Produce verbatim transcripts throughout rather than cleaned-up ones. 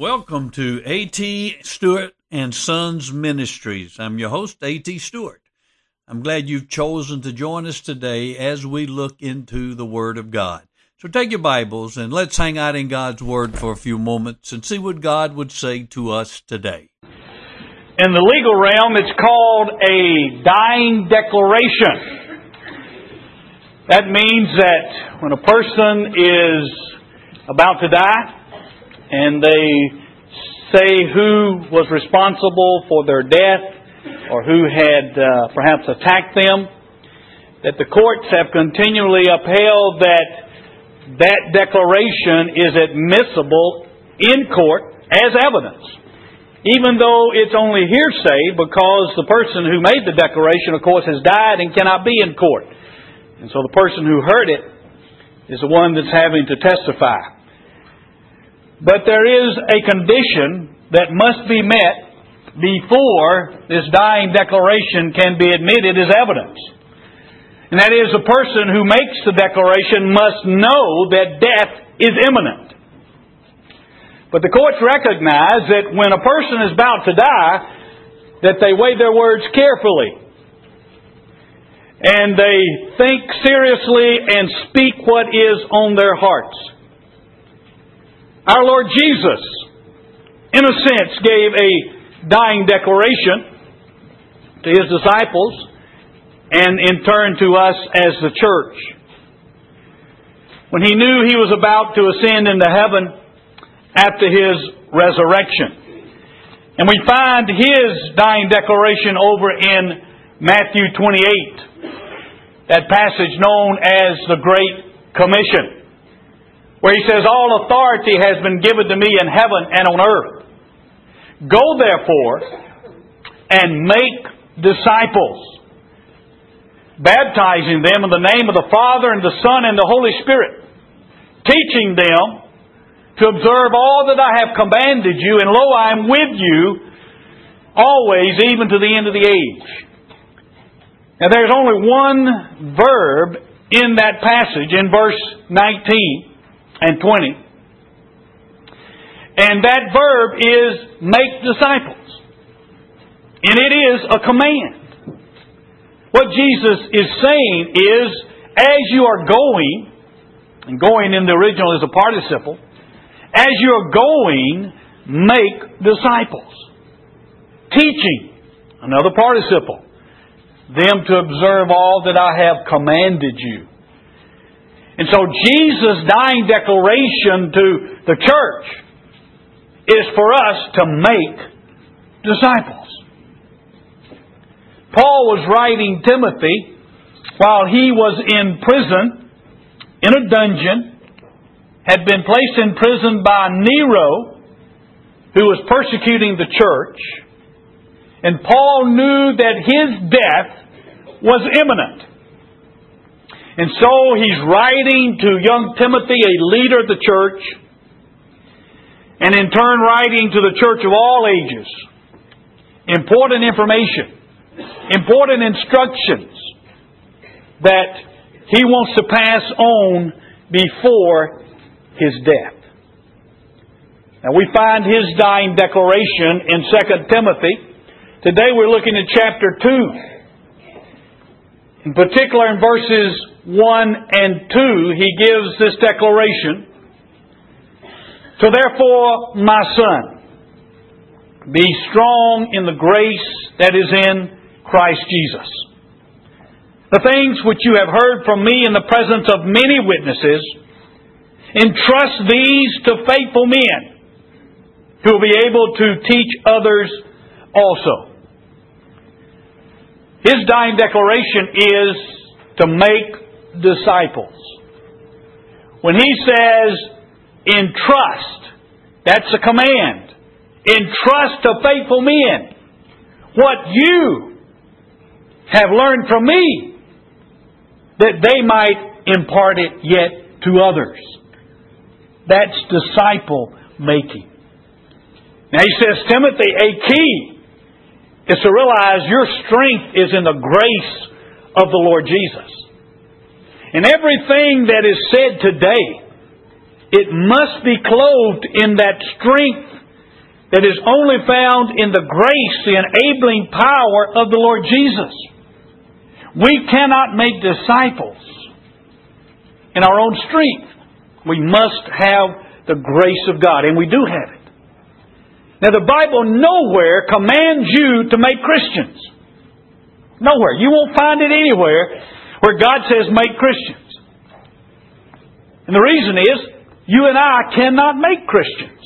Welcome to A T. Stewart and Sons Ministries. I'm your host, A T. Stewart. I'm glad you've chosen to join us today as we look into the Word of God. So take your Bibles and let's hang out in God's Word for a few moments and see what God would say to us today. In the legal realm, it's called a dying declaration. That means that when a person is about to die, and they say who was responsible for their death or who had uh, perhaps attacked them, that the courts have continually upheld that that declaration is admissible in court as evidence, even though it's only hearsay, because the person who made the declaration, of course, has died and cannot be in court. And so the person who heard it is the one that's having to testify. But there is a condition that must be met before this dying declaration can be admitted as evidence. And that is, the person who makes the declaration must know that death is imminent. But the courts recognize that when a person is about to die, that they weigh their words carefully. And they think seriously and speak what is on their hearts. Our Lord Jesus, in a sense, gave a dying declaration to His disciples and in turn to us as the church. When He knew He was about to ascend into heaven after His resurrection. And we find His dying declaration over in Matthew twenty-eight, that passage known as the Great Commission, where He says, "All authority has been given to me in heaven and on earth. Go therefore and make disciples, baptizing them in the name of the Father and the Son and the Holy Spirit, teaching them to observe all that I have commanded you, and lo, I am with you always, even to the end of the age." Now there's only one verb in that passage, in verse nineteen. And twenty. And that verb is make disciples. And it is a command. What Jesus is saying is, as you are going, and going in the original is a participle, as you are going, make disciples. Teaching, another participle, them to observe all that I have commanded you. And so Jesus' dying declaration to the church is for us to make disciples. Paul was writing Timothy while he was in prison, in a dungeon, had been placed in prison by Nero, who was persecuting the church. And Paul knew that his death was imminent. And so he's writing to young Timothy, a leader of the church, and in turn writing to the church of all ages. Important information, important instructions that he wants to pass on before his death. Now we find his dying declaration in Second Timothy. Today we're looking at chapter two. In particular, in verses one and two, he gives this declaration. "So therefore, my son, be strong in the grace that is in Christ Jesus. The things which you have heard from me in the presence of many witnesses, entrust these to faithful men who will be able to teach others also." His dying declaration is to make disciples. When he says, entrust, that's a command. Entrust to faithful men what you have learned from me, that they might impart it yet to others. That's disciple making. Now he says, Timothy, a key is to realize your strength is in the grace of the Lord Jesus. And everything that is said today, it must be clothed in that strength that is only found in the grace, the enabling power of the Lord Jesus. We cannot make disciples in our own strength. We must have the grace of God, and we do have it. Now, the Bible nowhere commands you to make Christians. Nowhere. You won't find it anywhere where God says make Christians. And the reason is, you and I cannot make Christians.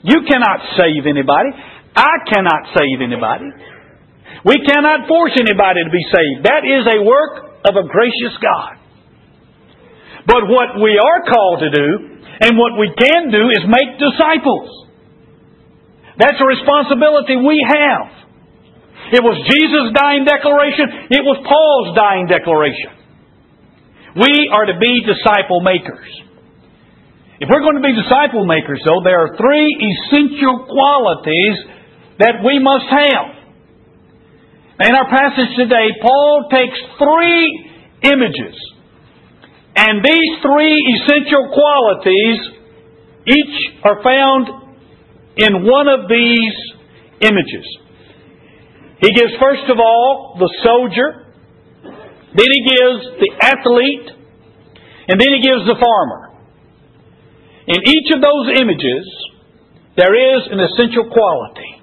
You cannot save anybody. I cannot save anybody. We cannot force anybody to be saved. That is a work of a gracious God. But what we are called to do, and what we can do, is make disciples. That's a responsibility we have. It was Jesus' dying declaration. It was Paul's dying declaration. We are to be disciple makers. If we're going to be disciple makers, though, there are three essential qualities that we must have. In our passage today, Paul takes three images. And these three essential qualities, each are found in one of these images. He gives, first of all, the soldier. Then he gives the athlete. And then he gives the farmer. In each of those images, there is an essential quality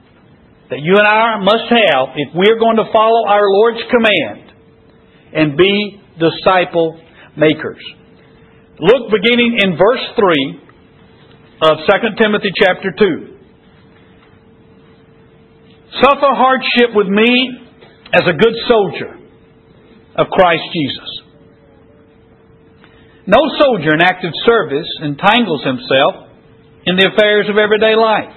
that you and I must have if we are going to follow our Lord's command and be disciple makers. Look beginning in verse three of Second Timothy chapter two. Suffer hardship with me as a good soldier of Christ Jesus. No soldier in active service entangles himself in the affairs of everyday life,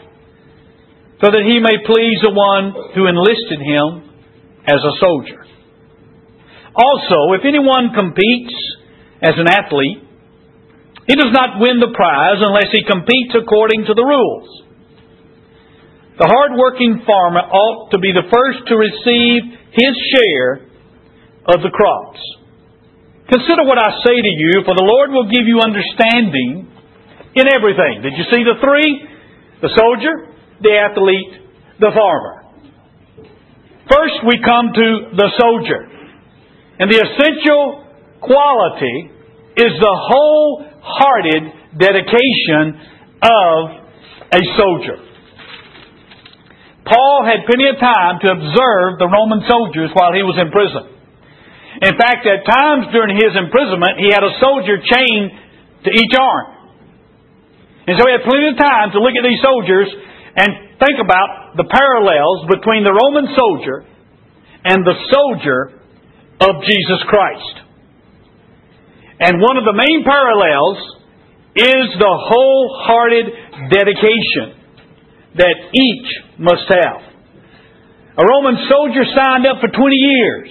so that he may please the one who enlisted him as a soldier. Also, if anyone competes as an athlete, he does not win the prize unless he competes according to the rules. The hard-working farmer ought to be the first to receive his share of the crops. Consider what I say to you, for the Lord will give you understanding in everything. Did you see the three? The soldier, the athlete, the farmer. First, we come to the soldier. And the essential quality is the wholehearted dedication of a soldier. Paul had plenty of time to observe the Roman soldiers while he was in prison. In fact, at times during his imprisonment, he had a soldier chained to each arm. And so he had plenty of time to look at these soldiers and think about the parallels between the Roman soldier and the soldier of Jesus Christ. And one of the main parallels is the wholehearted dedication that each must have. A Roman soldier signed up for twenty years.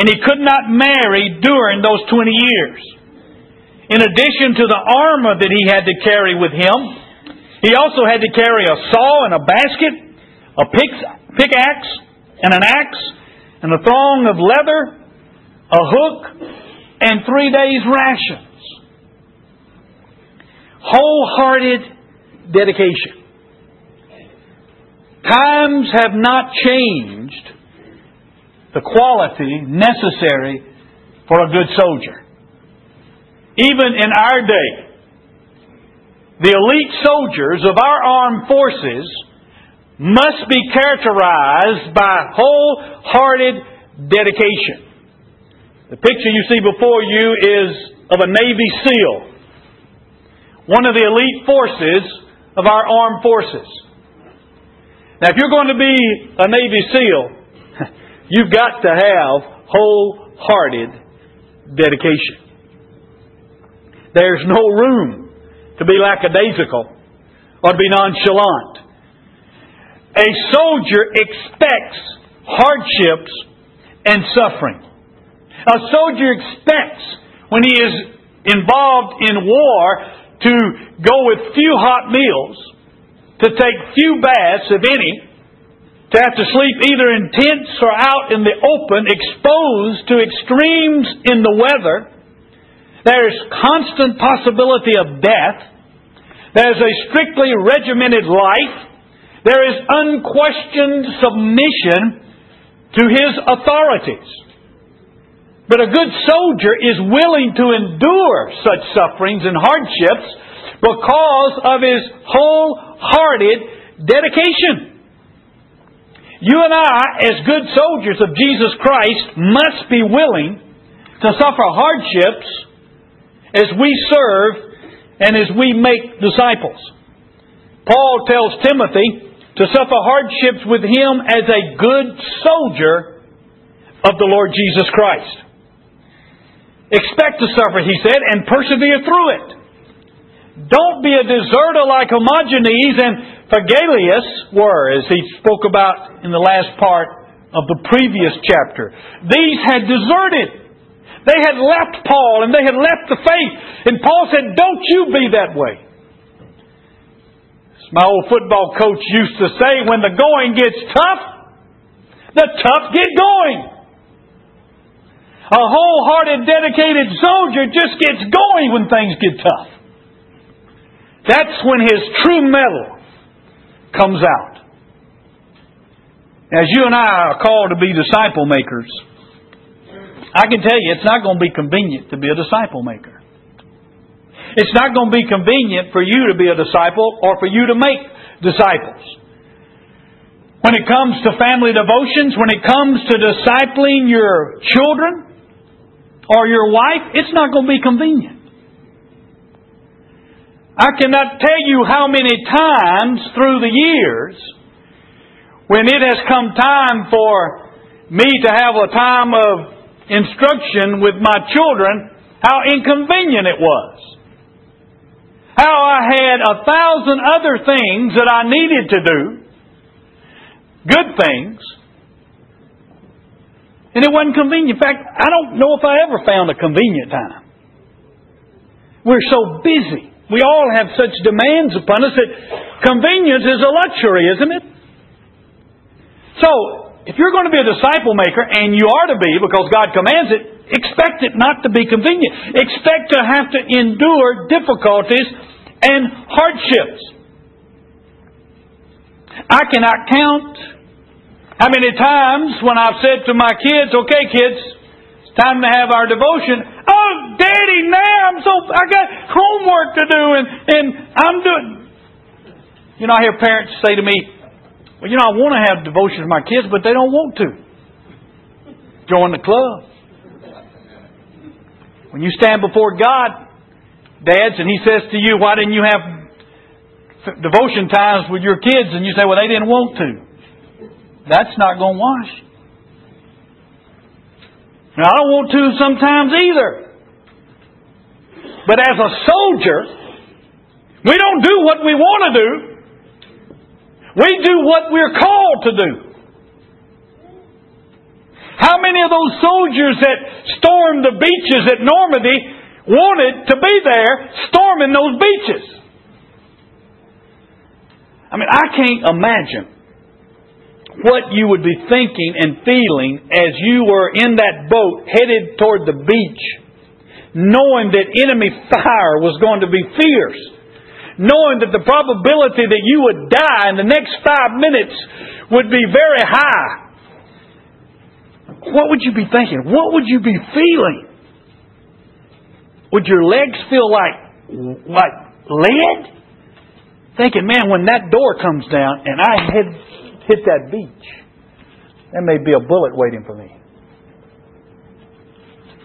And he could not marry during those twenty years. In addition to the armor that he had to carry with him, he also had to carry a saw and a basket, a pickaxe and an axe, and a thong of leather, a hook, and three days' rations. Wholehearted dedication. Times have not changed the quality necessary for a good soldier. Even in our day, the elite soldiers of our armed forces must be characterized by wholehearted dedication. The picture you see before you is of a Navy SEAL, one of the elite forces of our armed forces. Now, if you're going to be a Navy SEAL, you've got to have wholehearted dedication. There's no room to be lackadaisical or to be nonchalant. A soldier expects hardships and suffering. A soldier expects, when he is involved in war, to go with few hot meals, to take few baths, if any, to have to sleep either in tents or out in the open, exposed to extremes in the weather. There's constant possibility of death. There's a strictly regimented life. There is unquestioned submission to his authorities. But a good soldier is willing to endure such sufferings and hardships because of his wholehearted dedication. You and I, as good soldiers of Jesus Christ, must be willing to suffer hardships as we serve and as we make disciples. Paul tells Timothy to suffer hardships with him as a good soldier of the Lord Jesus Christ. Expect to suffer, he said, and persevere through it. Don't be a deserter like Hermogenes and Phagellus were, as he spoke about in the last part of the previous chapter. These had deserted. They had left Paul and they had left the faith. And Paul said, don't you be that way. As my old football coach used to say, when the going gets tough, the tough get going. A wholehearted, dedicated soldier just gets going when things get tough. That's when his true mettle comes out. As you and I are called to be disciple makers, I can tell you, it's not going to be convenient to be a disciple maker. It's not going to be convenient for you to be a disciple or for you to make disciples. When it comes to family devotions, when it comes to discipling your children or your wife, it's not going to be convenient. I cannot tell you how many times through the years when it has come time for me to have a time of instruction with my children, how inconvenient it was. How I had a thousand other things that I needed to do, good things, and it wasn't convenient. In fact, I don't know if I ever found a convenient time. We're so busy. We all have such demands upon us that convenience is a luxury, isn't it? So, if you're going to be a disciple maker, and you are to be because God commands it, expect it not to be convenient. Expect to have to endure difficulties and hardships. I cannot count how many times when I've said to my kids, okay kids, it's time to have our devotion. Oh, Daddy, now I'm so, I got homework to do and, and I'm doing... You know, I hear parents say to me, well, you know, I want to have devotions with my kids, but they don't want to. Join the club. When you stand before God, dads, and He says to you, why didn't you have devotion times with your kids? And you say, well, they didn't want to. That's not going to wash. Now, I don't want to sometimes either. But as a soldier, we don't do what we want to do. We do what we're called to do. How many of those soldiers that stormed the beaches at Normandy wanted to be there storming those beaches? I mean, I can't imagine what you would be thinking and feeling as you were in that boat headed toward the beach, knowing that enemy fire was going to be fierce. Knowing that the probability that you would die in the next five minutes would be very high. What would you be thinking? What would you be feeling? Would your legs feel like, like lead? Thinking, man, when that door comes down and I hit, hit that beach, there may be a bullet waiting for me.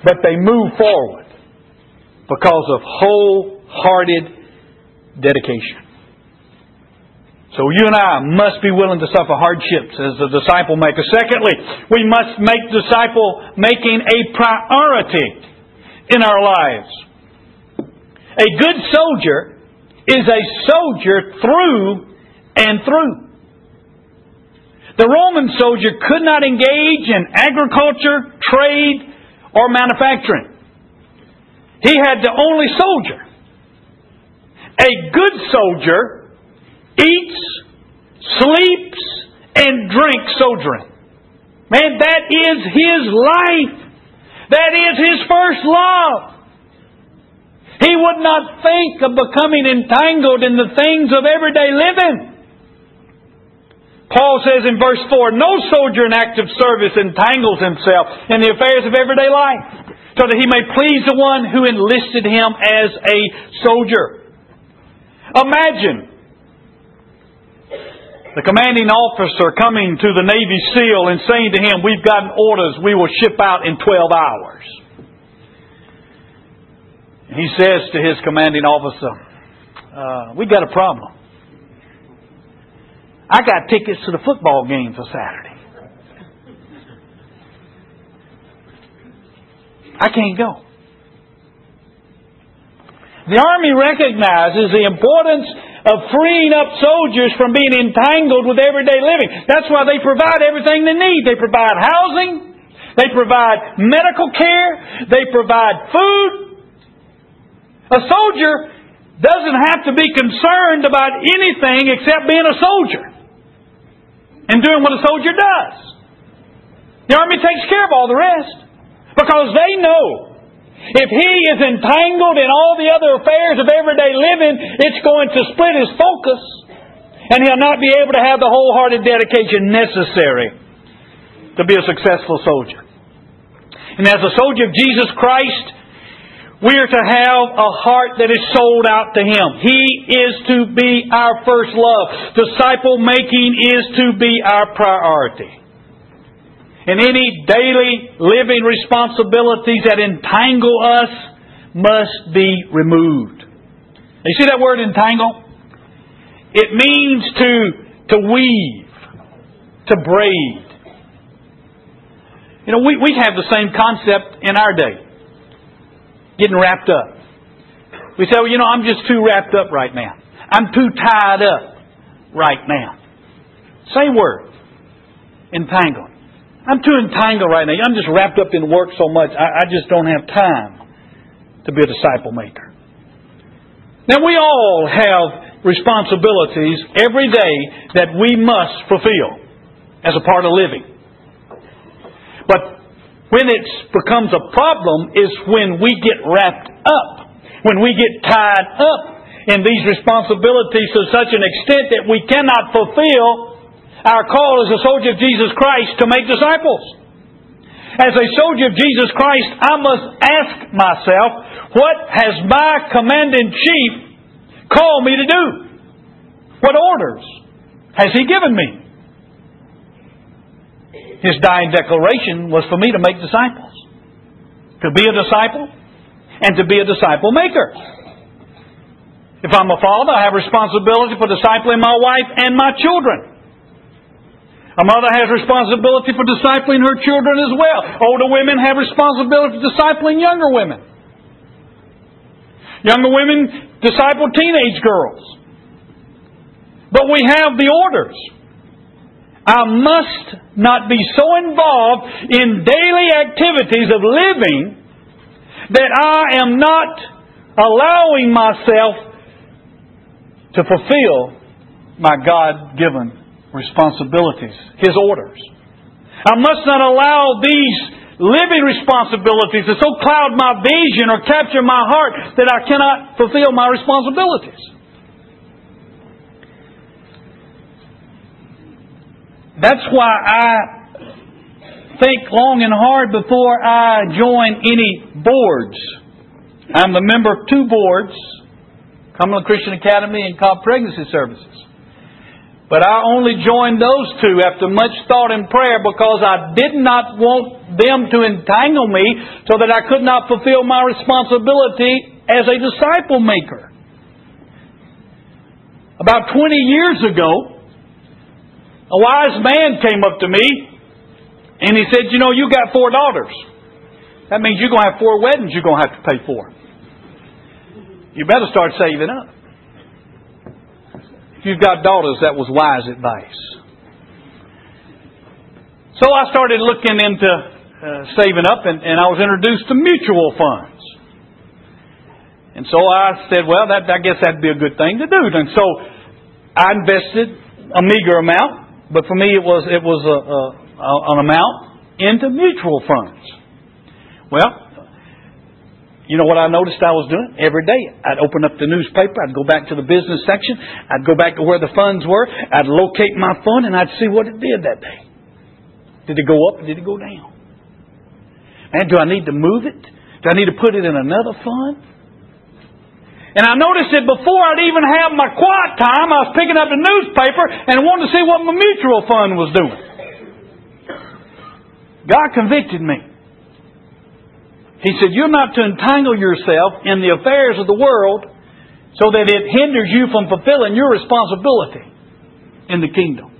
But they move forward because of wholehearted dedication. So you and I must be willing to suffer hardships as a disciple maker. Secondly, we must make disciple making a priority in our lives. A good soldier is a soldier through and through. The Roman soldier could not engage in agriculture, trade, or manufacturing. He had the only soldier. A good soldier eats, sleeps, and drinks soldiering. Man, that is his life. That is his first love. He would not think of becoming entangled in the things of everyday living. Paul says in verse four, no soldier in active service entangles himself in the affairs of everyday life, so that he may please the one who enlisted him as a soldier. Imagine the commanding officer coming to the Navy SEAL and saying to him, we've gotten orders, we will ship out in twelve hours. He says to his commanding officer, uh, we've got a problem. I got tickets to the football game for Saturday. I can't go. The Army recognizes the importance of freeing up soldiers from being entangled with everyday living. That's why they provide everything they need. They provide housing. They provide medical care. They provide food. A soldier doesn't have to be concerned about anything except being a soldier and doing what a soldier does. The Army takes care of all the rest, because they know if he is entangled in all the other affairs of everyday living, it's going to split his focus, and he'll not be able to have the wholehearted dedication necessary to be a successful soldier. And as a soldier of Jesus Christ, we are to have a heart that is sold out to Him. He is to be our first love. Disciple making is to be our priority. And any daily living responsibilities that entangle us must be removed. You see that word entangle? It means to, to weave, to braid. You know, we, we have the same concept in our day. Getting wrapped up. We say, well, you know, I'm just too wrapped up right now. I'm too tied up right now. Same word. Entangle. I'm too entangled right now. I'm just wrapped up in work so much, I, I just don't have time to be a disciple maker. Now, we all have responsibilities every day that we must fulfill as a part of living. But when it becomes a problem is when we get wrapped up, when we get tied up in these responsibilities to such an extent that we cannot fulfill our call as a soldier of Jesus Christ to make disciples. As a soldier of Jesus Christ, I must ask myself, what has my commander-in-chief called me to do? What orders has he given me? His dying declaration was for me to make disciples, to be a disciple, and to be a disciple maker. If I'm a father, I have responsibility for discipling my wife and my children. A mother has responsibility for discipling her children as well. Older women have responsibility for discipling younger women. Younger women disciple teenage girls. But we have the orders. I must not be so involved in daily activities of living that I am not allowing myself to fulfill my God-given responsibilities, His orders. I must not allow these living responsibilities to so cloud my vision or capture my heart that I cannot fulfill my responsibilities. That's why I think long and hard before I join any boards. I'm the member of two boards, Cumberland Christian Academy and Cobb Pregnancy Services. But I only joined those two after much thought and prayer, because I did not want them to entangle me so that I could not fulfill my responsibility as a disciple maker. About twenty years ago, a wise man came up to me and he said, you know, you got four daughters. That means you're going to have four weddings you're going to have to pay for. You better start saving up. If you've got daughters, that was wise advice. So I started looking into uh, saving up, and, and I was introduced to mutual funds. And so I said, well, that, I guess that'd be a good thing to do. And so I invested a meager amount, but for me it was it was a, a, an amount into mutual funds. Well, You know what I noticed I was doing? Every day, I'd open up the newspaper, I'd go back to the business section, I'd go back to where the funds were, I'd locate my fund, and I'd see what it did that day. Did it go up or did it go down? Man, do I need to move it? Do I need to put it in another fund? And I noticed that before I'd even have my quiet time, I was picking up the newspaper and wanted to see what my mutual fund was doing. God convicted me. He said, you're not to entangle yourself in the affairs of the world so that it hinders you from fulfilling your responsibility in the kingdom.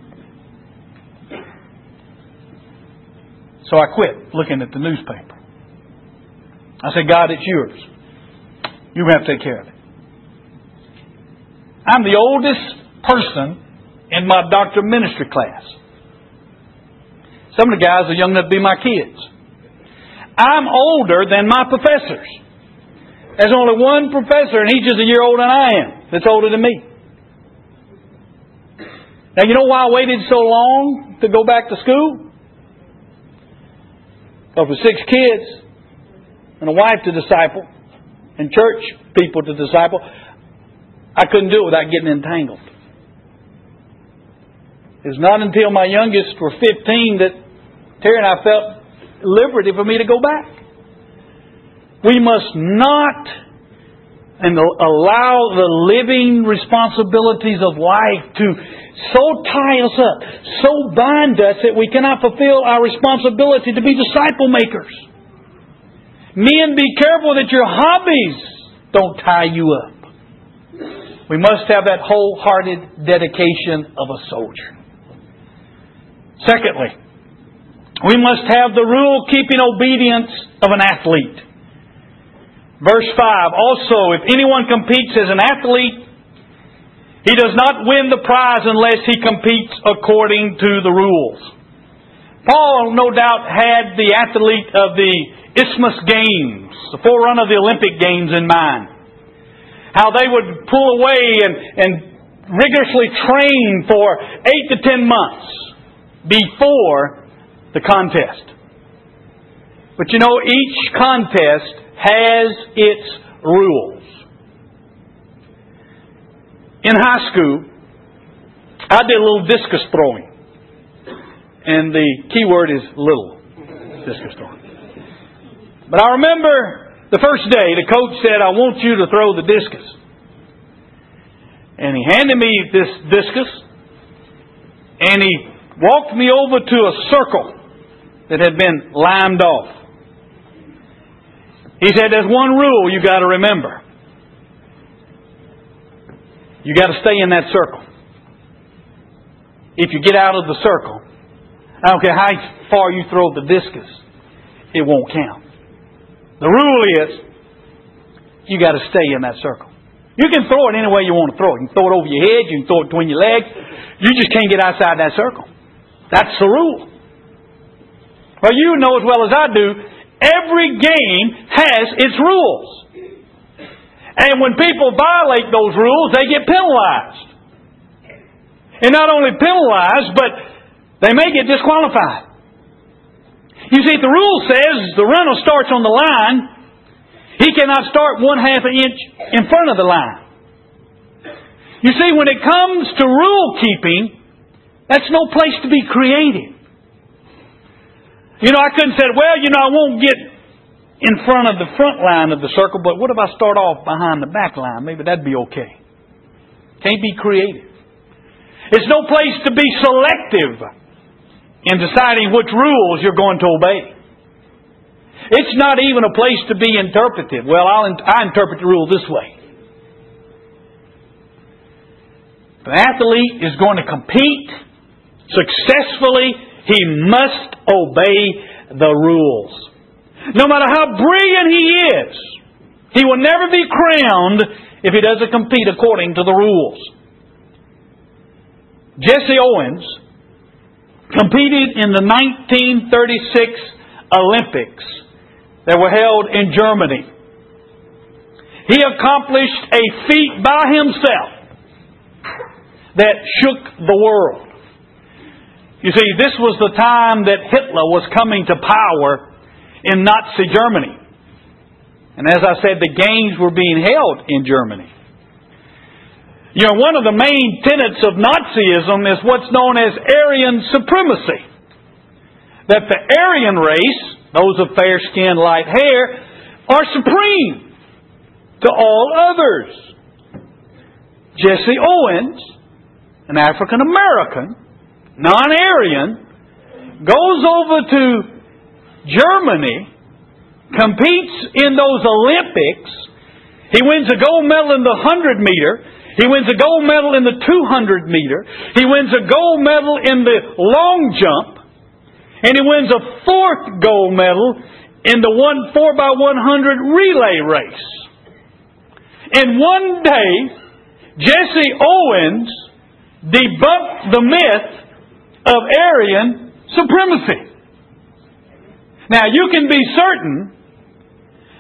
So I quit looking at the newspaper. I said, God, it's yours. You have to take care of it. I'm the oldest person in my doctor of ministry class. Some of the guys are young enough to be my kids. I'm older than my professors. There's only one professor, and he's just a year older than I am. That's older than me. Now, you know why I waited so long to go back to school? Because with six kids and a wife to disciple and church people to disciple, I couldn't do it without getting entangled. It was not until my youngest were fifteen that Terry and I felt liberty for me to go back. We must not and allow the living responsibilities of life to so tie us up, so bind us that we cannot fulfill our responsibility to be disciple makers. Men, be careful that your hobbies don't tie you up. We must have that wholehearted dedication of a soldier. Secondly, we must have the rule-keeping obedience of an athlete. Verse five, also, if anyone competes as an athlete, he does not win the prize unless he competes according to the rules. Paul, no doubt, had the athlete of the Isthmus Games, the forerunner of the Olympic Games, in mind. How they would pull away and, and rigorously train for eight to ten months before the contest. But you know, each contest has its rules. In high school, I did a little discus throwing. And the key word is little. Discus throwing. But I remember the first day, the coach said, I want you to throw the discus. And he handed me this discus. And he walked me over to a circle that had been limed off. He said, there's one rule you've got to remember. You've got to stay in that circle. If you get out of the circle, I don't care how far you throw the discus, it won't count. The rule is, you've got to stay in that circle. You can throw it any way you want to throw it. You can throw it over your head, you can throw it between your legs. You just can't get outside that circle. That's the rule. Well, you know as well as I do, every game has its rules. And when people violate those rules, they get penalized. And not only penalized, but they may get disqualified. You see, the rule says the runner starts on the line. He cannot start one half an inch in front of the line. You see, when it comes to rule keeping, that's no place to be creative. You know, I couldn't say, well, you know, I won't get in front of the front line of the circle, but what if I start off behind the back line? Maybe that'd be okay. Can't be creative. It's no place to be selective in deciding which rules you're going to obey. It's not even a place to be interpretive. Well, I'll in- I interpret the rule this way. If an athlete is going to compete successfully, he must obey the rules. No matter how brilliant he is, he will never be crowned if he doesn't compete according to the rules. Jesse Owens competed in the nineteen thirty-six Olympics that were held in Germany. He accomplished a feat by himself that shook the world. You see, this was the time that Hitler was coming to power in Nazi Germany. And as I said, the games were being held in Germany. You know, one of the main tenets of Nazism is what's known as Aryan supremacy. That the Aryan race, those of fair skin, light hair, are supreme to all others. Jesse Owens, an African American, non-Aryan, goes over to Germany, competes in those Olympics. He wins a gold medal in the hundred meter. He wins a gold medal in the two hundred meter. He wins a gold medal in the long jump. And he wins a fourth gold medal in the one, four by one hundred relay race. And one day, Jesse Owens debunked the myth of Aryan supremacy. Now, you can be certain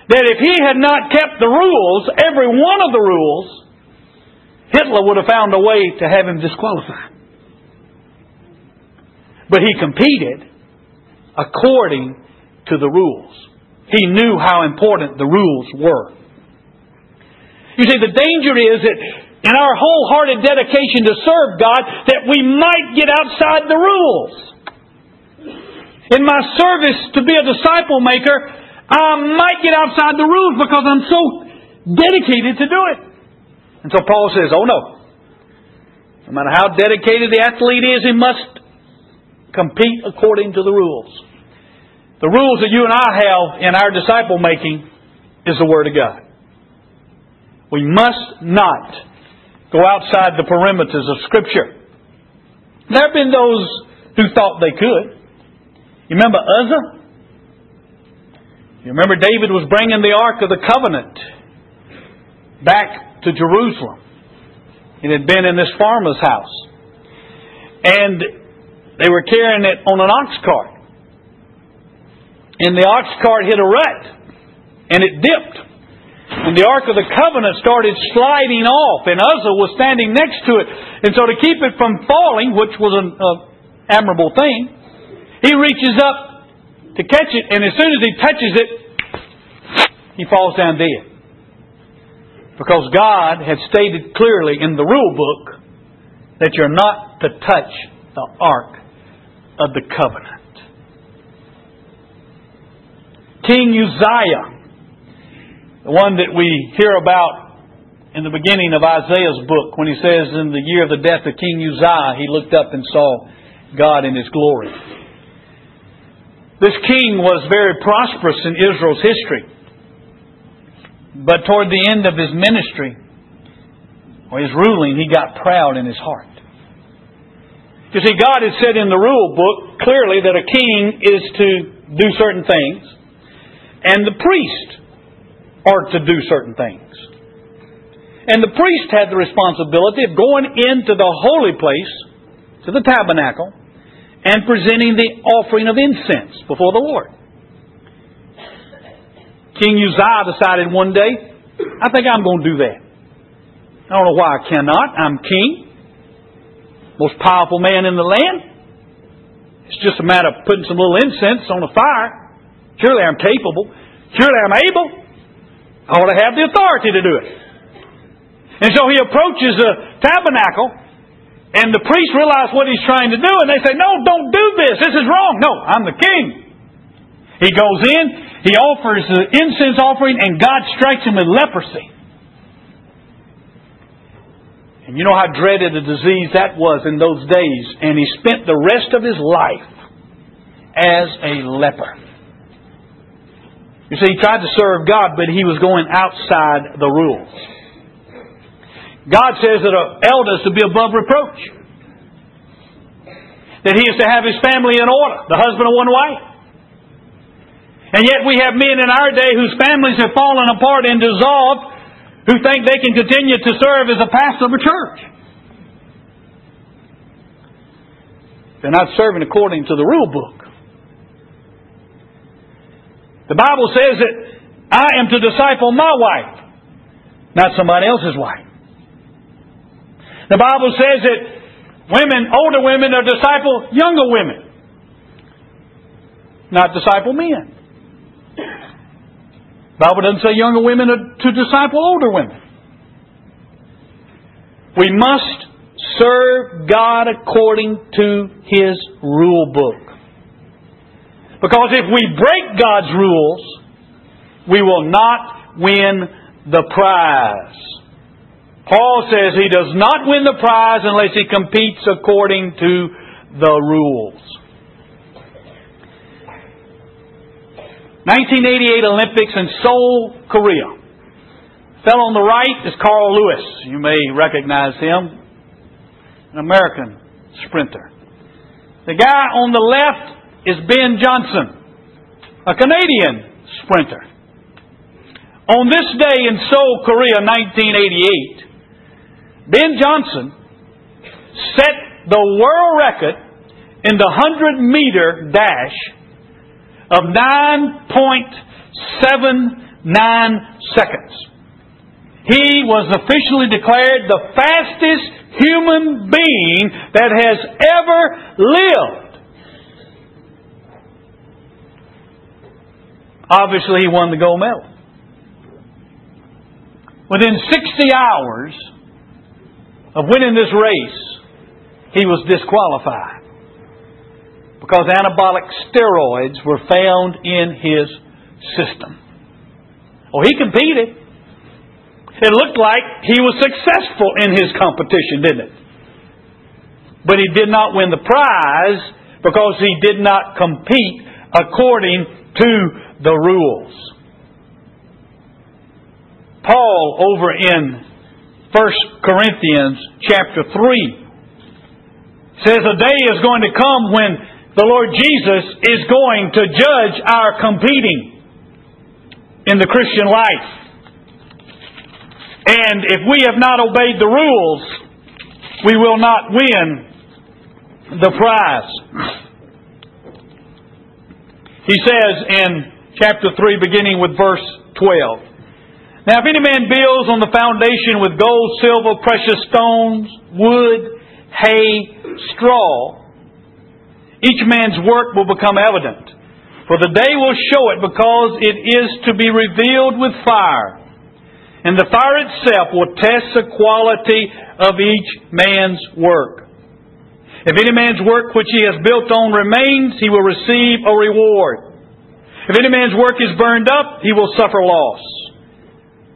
that if he had not kept the rules, every one of the rules, Hitler would have found a way to have him disqualified. But he competed according to the rules. He knew how important the rules were. You see, the danger is that in our wholehearted dedication to serve God, that we might get outside the rules. In my service to be a disciple maker, I might get outside the rules because I'm so dedicated to do it. And so Paul says, oh no. No matter how dedicated the athlete is, he must compete according to the rules. The rules that you and I have in our disciple making is the Word of God. We must not go outside the perimeters of Scripture. There have been those who thought they could. You remember Uzzah? You remember David was bringing the Ark of the Covenant back to Jerusalem. It had been in this farmer's house. And they were carrying it on an ox cart. And the ox cart hit a rut. And it dipped. And the Ark of the Covenant started sliding off. And Uzzah was standing next to it. And so to keep it from falling, which was an uh, admirable thing, he reaches up to catch it. And as soon as he touches it, he falls down dead. Because God had stated clearly in the rule book that you're not to touch the Ark of the Covenant. King Uzziah, the one that we hear about in the beginning of Isaiah's book, when he says in the year of the death of King Uzziah, he looked up and saw God in His glory. This king was very prosperous in Israel's history. But toward the end of his ministry, or his ruling, he got proud in his heart. You see, God has said in the rule book clearly that a king is to do certain things, and the priests are to do certain things. And the priest had the responsibility of going into the holy place, to the tabernacle, and presenting the offering of incense before the Lord. King Uzziah decided one day, I think I'm going to do that. I don't know why I cannot. I'm king. Most powerful man in the land. It's just a matter of putting some little incense on the fire. Surely I'm capable. Surely I'm able. I ought to have the authority to do it. And so he approaches the tabernacle, and the priests realize what he's trying to do, and they say, no, don't do this. This is wrong. No, I'm the king. He goes in, he offers the incense offering, and God strikes him with leprosy. And you know how dreaded a disease that was in those days. And he spent the rest of his life as a leper. You see, he tried to serve God, but he was going outside the rules. God says that an elder is to be above reproach. That he is to have his family in order, the husband of one wife. And yet we have men in our day whose families have fallen apart and dissolved who think they can continue to serve as a pastor of a church. They're not serving according to the rule book. The Bible says that I am to disciple my wife, not somebody else's wife. The Bible says that women, older women, are disciple younger women, not disciple men. The Bible doesn't say younger women are to disciple older women. We must serve God according to His rule book. Because if we break God's rules, we will not win the prize. Paul says he does not win the prize unless he competes according to the rules. nineteen eighty-eight Olympics in Seoul, Korea. The fellow on the right is Carl Lewis. You may recognize him. An American sprinter. The guy on the left is Ben Johnson, a Canadian sprinter. On this day in Seoul, Korea, nineteen eighty-eight, Ben Johnson set the world record in the hundred-meter dash of nine point seven nine seconds. He was officially declared the fastest human being that has ever lived. Obviously, he won the gold medal. Within sixty hours of winning this race, he was disqualified because anabolic steroids were found in his system. Oh, he competed. It looked like he was successful in his competition, didn't it? But he did not win the prize because he did not compete according to the rules. Paul, over in First Corinthians chapter three, says a day is going to come when the Lord Jesus is going to judge our competing in the Christian life. And if we have not obeyed the rules, we will not win the prize. He says in chapter three, beginning with verse twelve, now if any man builds on the foundation with gold, silver, precious stones, wood, hay, straw, each man's work will become evident. For the day will show it, because it is to be revealed with fire. And the fire itself will test the quality of each man's work. If any man's work which he has built on remains, he will receive a reward. If any man's work is burned up, he will suffer loss.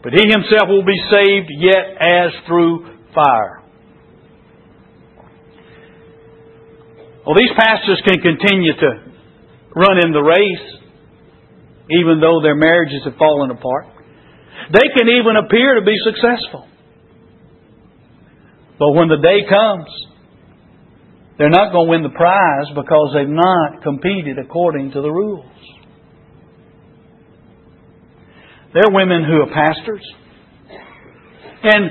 But he himself will be saved, yet as through fire. Well, these pastors can continue to run in the race, even though their marriages have fallen apart. They can even appear to be successful. But when the day comes, they're not going to win the prize because they've not competed according to the rules. There are women who are pastors, and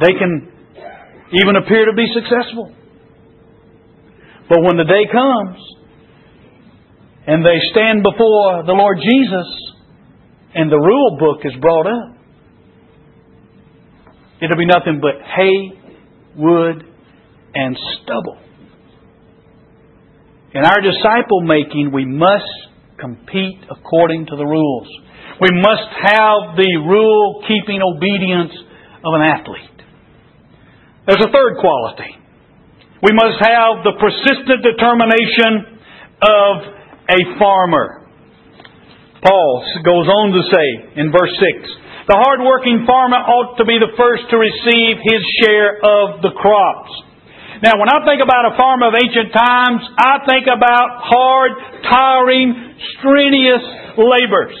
they can even appear to be successful. But when the day comes and they stand before the Lord Jesus, and the rule book is brought up, it'll be nothing but hay, wood, and stubble. In our disciple making, we must compete according to the rules. We must have the rule-keeping obedience of an athlete. There's a third quality. We must have the persistent determination of a farmer. Paul goes on to say in verse six, the hard-working farmer ought to be the first to receive his share of the crops. Now, when I think about a farmer of ancient times, I think about hard, tiring, strenuous labors.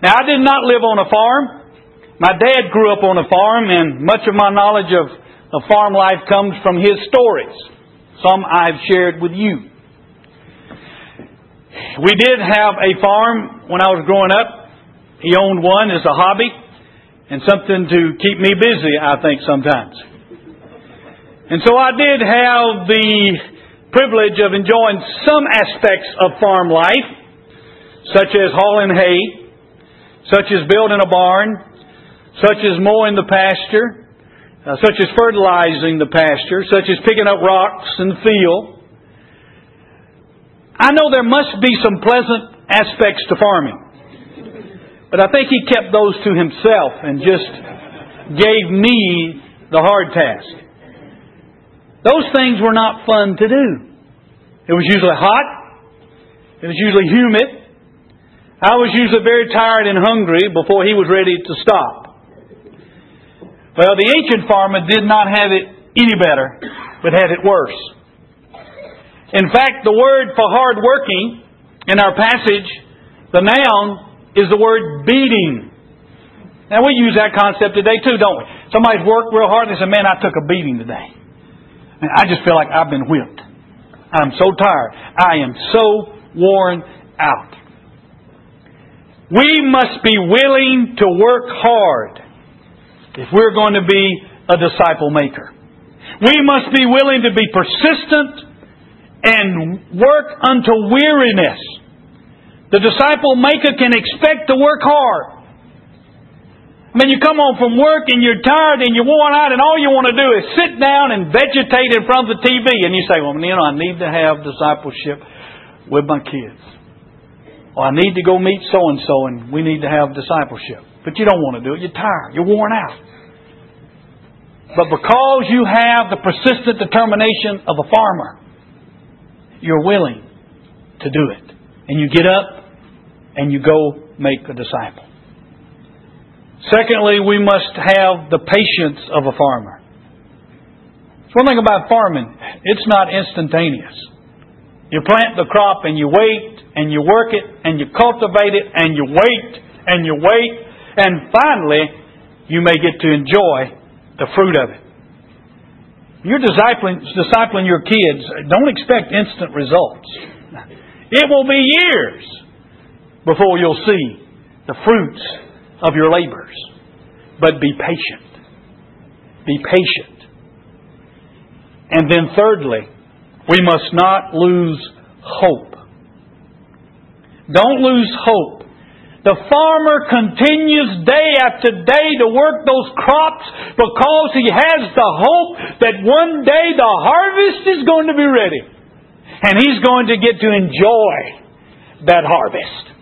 Now, I did not live on a farm. My dad grew up on a farm, and much of my knowledge of, of farm life comes from his stories. Some I've shared with you. We did have a farm when I was growing up. He owned one as a hobby and something to keep me busy, I think, sometimes. And so I did have the privilege of enjoying some aspects of farm life, such as hauling hay, such as building a barn, such as mowing the pasture, uh, such as fertilizing the pasture, such as picking up rocks in the field. I know there must be some pleasant aspects to farming. But I think he kept those to himself and just gave me the hard task. Those things were not fun to do. It was usually hot. It was usually humid. I was usually very tired and hungry before he was ready to stop. Well, the ancient farmer did not have it any better, but had it worse. In fact, the word for hard working in our passage, the noun, is the word beating. Now, we use that concept today too, don't we? Somebody's worked real hard and they say, man, I took a beating today. And I just feel like I've been whipped. I'm so tired. I am so worn out. We must be willing to work hard if we're going to be a disciple maker. We must be willing to be persistent and work unto weariness. The disciple maker can expect to work hard. I mean, you come home from work and you're tired and you're worn out and all you want to do is sit down and vegetate in front of the T V. And you say, well, you know, I need to have discipleship with my kids. Well, I need to go meet so-and-so and we need to have discipleship. But you don't want to do it. You're tired. You're worn out. But because you have the persistent determination of a farmer, you're willing to do it. And you get up and you go make a disciple. Secondly, we must have the patience of a farmer. It's one thing about farming. It's not instantaneous. You plant the crop and you wait and you work it and you cultivate it and you wait and you wait and finally you may get to enjoy the fruit of it. You're discipling, discipling your kids. Don't expect instant results. It will be years before you'll see the fruits of your labors. But be patient. Be patient. And then thirdly, we must not lose hope. Don't lose hope. The farmer continues day after day to work those crops because he has the hope that one day the harvest is going to be ready. And he's going to get to enjoy that harvest.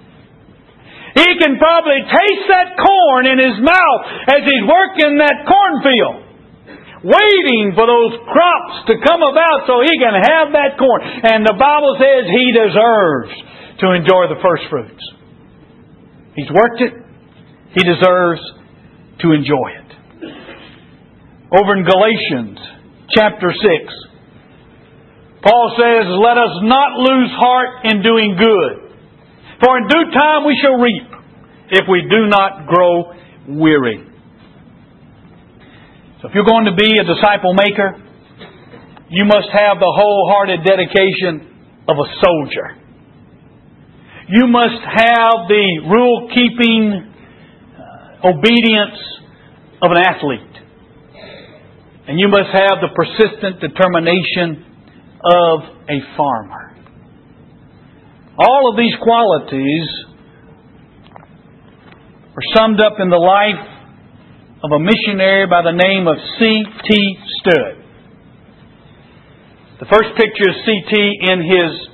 He can probably taste that corn in his mouth as he's working that cornfield, waiting for those crops to come about so he can have that corn. And the Bible says he deserves to enjoy the first fruits. He's worked it. He deserves to enjoy it. Over in Galatians chapter six, Paul says, let us not lose heart in doing good, for in due time we shall reap if we do not grow weary. So if you're going to be a disciple maker, you must have the wholehearted dedication of a soldier. You must have the rule-keeping uh, obedience of an athlete. And you must have the persistent determination of a farmer. All of these qualities are summed up in the life of a missionary by the name of C T Studd. The first picture is C T in his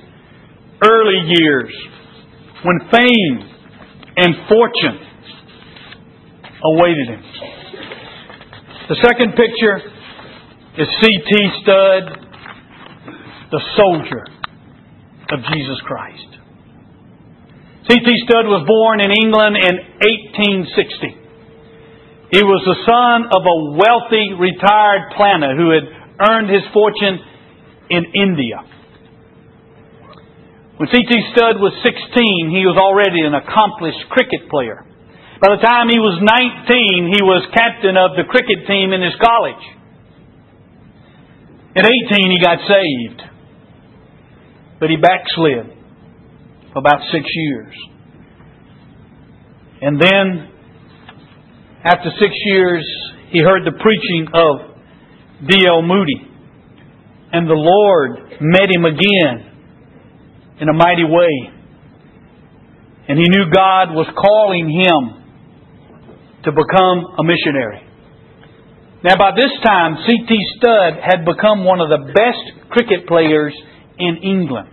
early years, when fame and fortune awaited him. The second picture is C T Studd, the soldier of Jesus Christ. C T Studd was born in England in eighteen sixty. He was the son of a wealthy retired planter who had earned his fortune in India. When C T Studd was sixteen, he was already an accomplished cricket player. By the time he was nineteen, he was captain of the cricket team in his college. At eighteen, he got saved. But he backslid for about six years. And then, after six years, he heard the preaching of D L Moody. And the Lord met him again in a mighty way. And he knew God was calling him to become a missionary. Now by this time, C T Studd had become one of the best cricket players in England.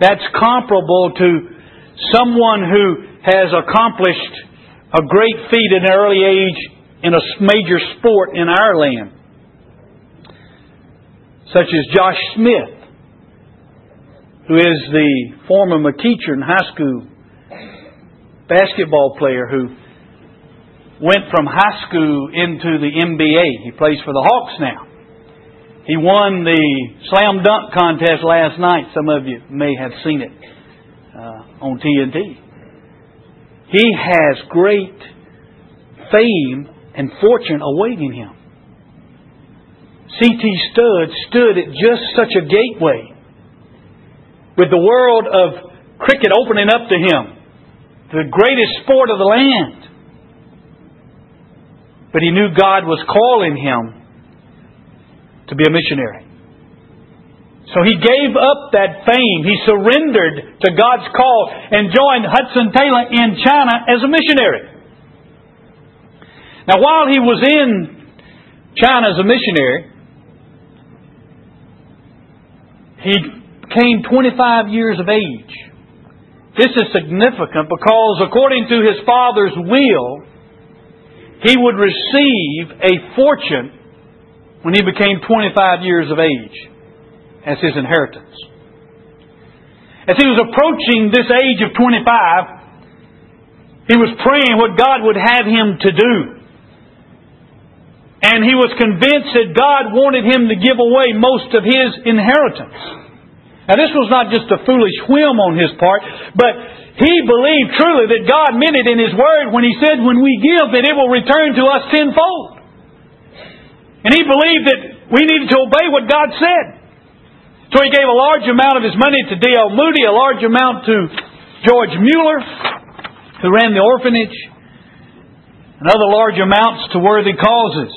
That's comparable to someone who has accomplished a great feat at an early age in a major sport in our land, such as Josh Smith, who is the former teacher in high school, basketball player who went from high school into the N B A. He plays for the Hawks now. He won the slam dunk contest last night. Some of you may have seen it uh, on T N T. He has great fame and fortune awaiting him. C T. Studd stood at just such a gateway, with the world of cricket opening up to him, the greatest sport of the land. But he knew God was calling him to be a missionary. So he gave up that fame. He surrendered to God's call and joined Hudson Taylor in China as a missionary. Now, while he was in China as a missionary, he became twenty-five years of age. This is significant because according to his father's will, he would receive a fortune when he became twenty-five years of age as his inheritance. As he was approaching this age of twenty-five, he was praying what God would have him to do. And he was convinced that God wanted him to give away most of his inheritance. Now, this was not just a foolish whim on his part, but he believed truly that God meant it in His Word when He said, when we give, that it will return to us tenfold. And he believed that we needed to obey what God said. So he gave a large amount of his money to D L Moody, a large amount to George Mueller, who ran the orphanage, and other large amounts to worthy causes.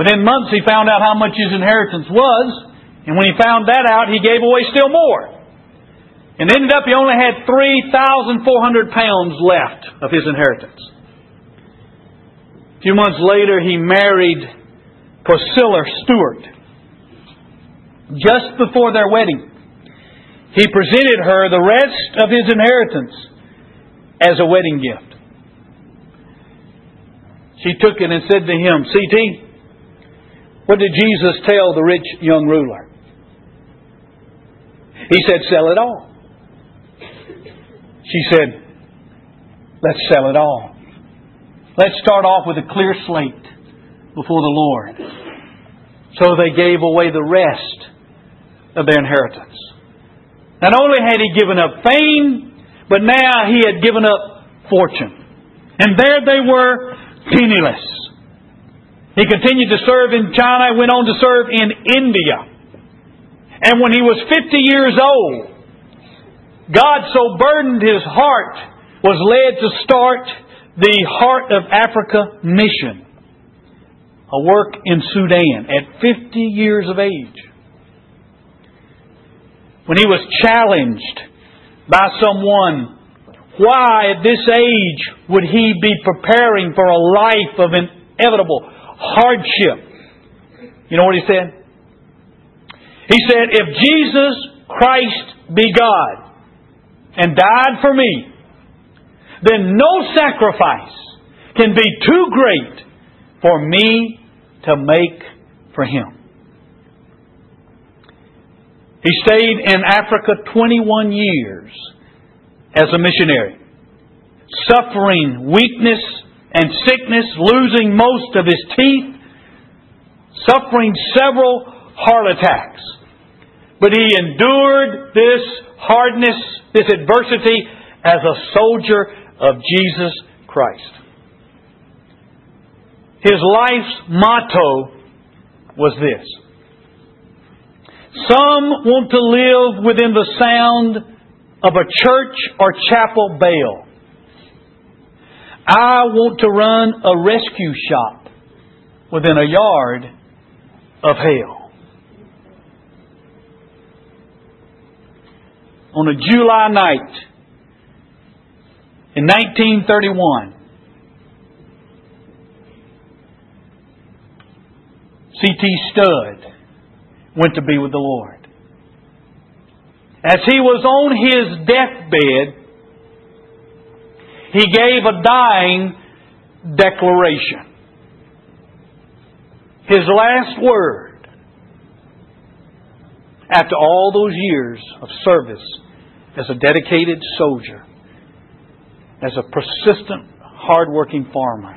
Within months, he found out how much his inheritance was, and when he found that out, he gave away still more. And ended up, he only had three thousand four hundred pounds left of his inheritance. A few months later, he married Priscilla Stewart. Just before their wedding, he presented her the rest of his inheritance as a wedding gift. She took it and said to him, C T, what did Jesus tell the rich young ruler? He said, sell it all. She said, let's sell it all. Let's start off with a clear slate before the Lord. So they gave away the rest of their inheritance. Not only had he given up fame, but now he had given up fortune. And there they were, penniless. He continued to serve in China, went on to serve in India. And when he was fifty years old, God so burdened his heart, was led to start the Heart of Africa Mission, a work in Sudan at fifty years of age. When he was challenged by someone, why at this age would he be preparing for a life of inevitable hardship? You know what he said? He said, if Jesus Christ be God and died for me, then no sacrifice can be too great for me to make for Him. He stayed in Africa twenty-one years as a missionary, suffering weakness and sickness, losing most of his teeth, suffering several heart attacks. But he endured this hardness, this adversity, as a soldier of Jesus Christ. His life's motto was this: some want to live within the sound of a church or chapel bell. I want to run a rescue shop within a yard of hell. On a July night in nineteen thirty-one, C T. Studd went to be with the Lord. As he was on his deathbed, He gave a dying declaration. His last word, after all those years of service as a dedicated soldier, as a persistent, hard-working farmer,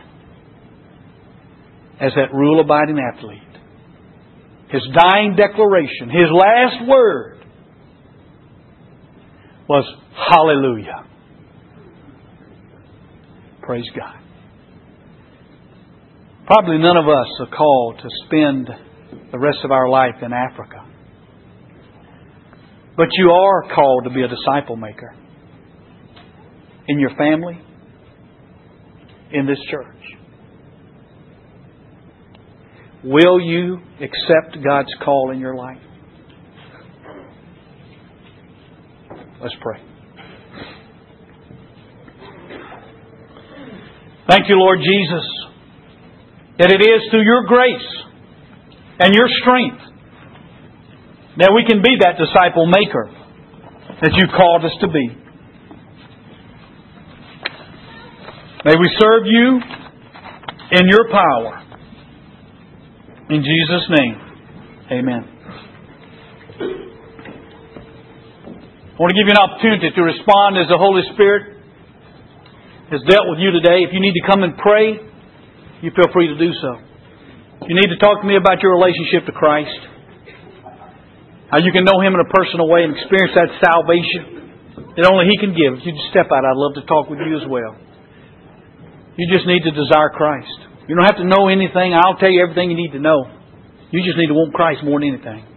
as that rule-abiding athlete, his dying declaration, his last word was, "Hallelujah." Praise God. Probably none of us are called to spend the rest of our life in Africa. But you are called to be a disciple maker. In your family. In this church. Will you accept God's call in your life? Let's pray. Thank you, Lord Jesus, that it is through Your grace and Your strength that we can be that disciple maker that You've called us to be. May we serve You in Your power. In Jesus' name, amen. I want to give you an opportunity to respond as the Holy Spirit has dealt with you today. If you need to come and pray, you feel free to do so. If you need to talk to me about your relationship to Christ, how you can know Him in a personal way and experience that salvation that only He can give. If you just step out, I'd love to talk with you as well. You just need to desire Christ. You don't have to know anything. I'll tell you everything you need to know. You just need to want Christ more than anything.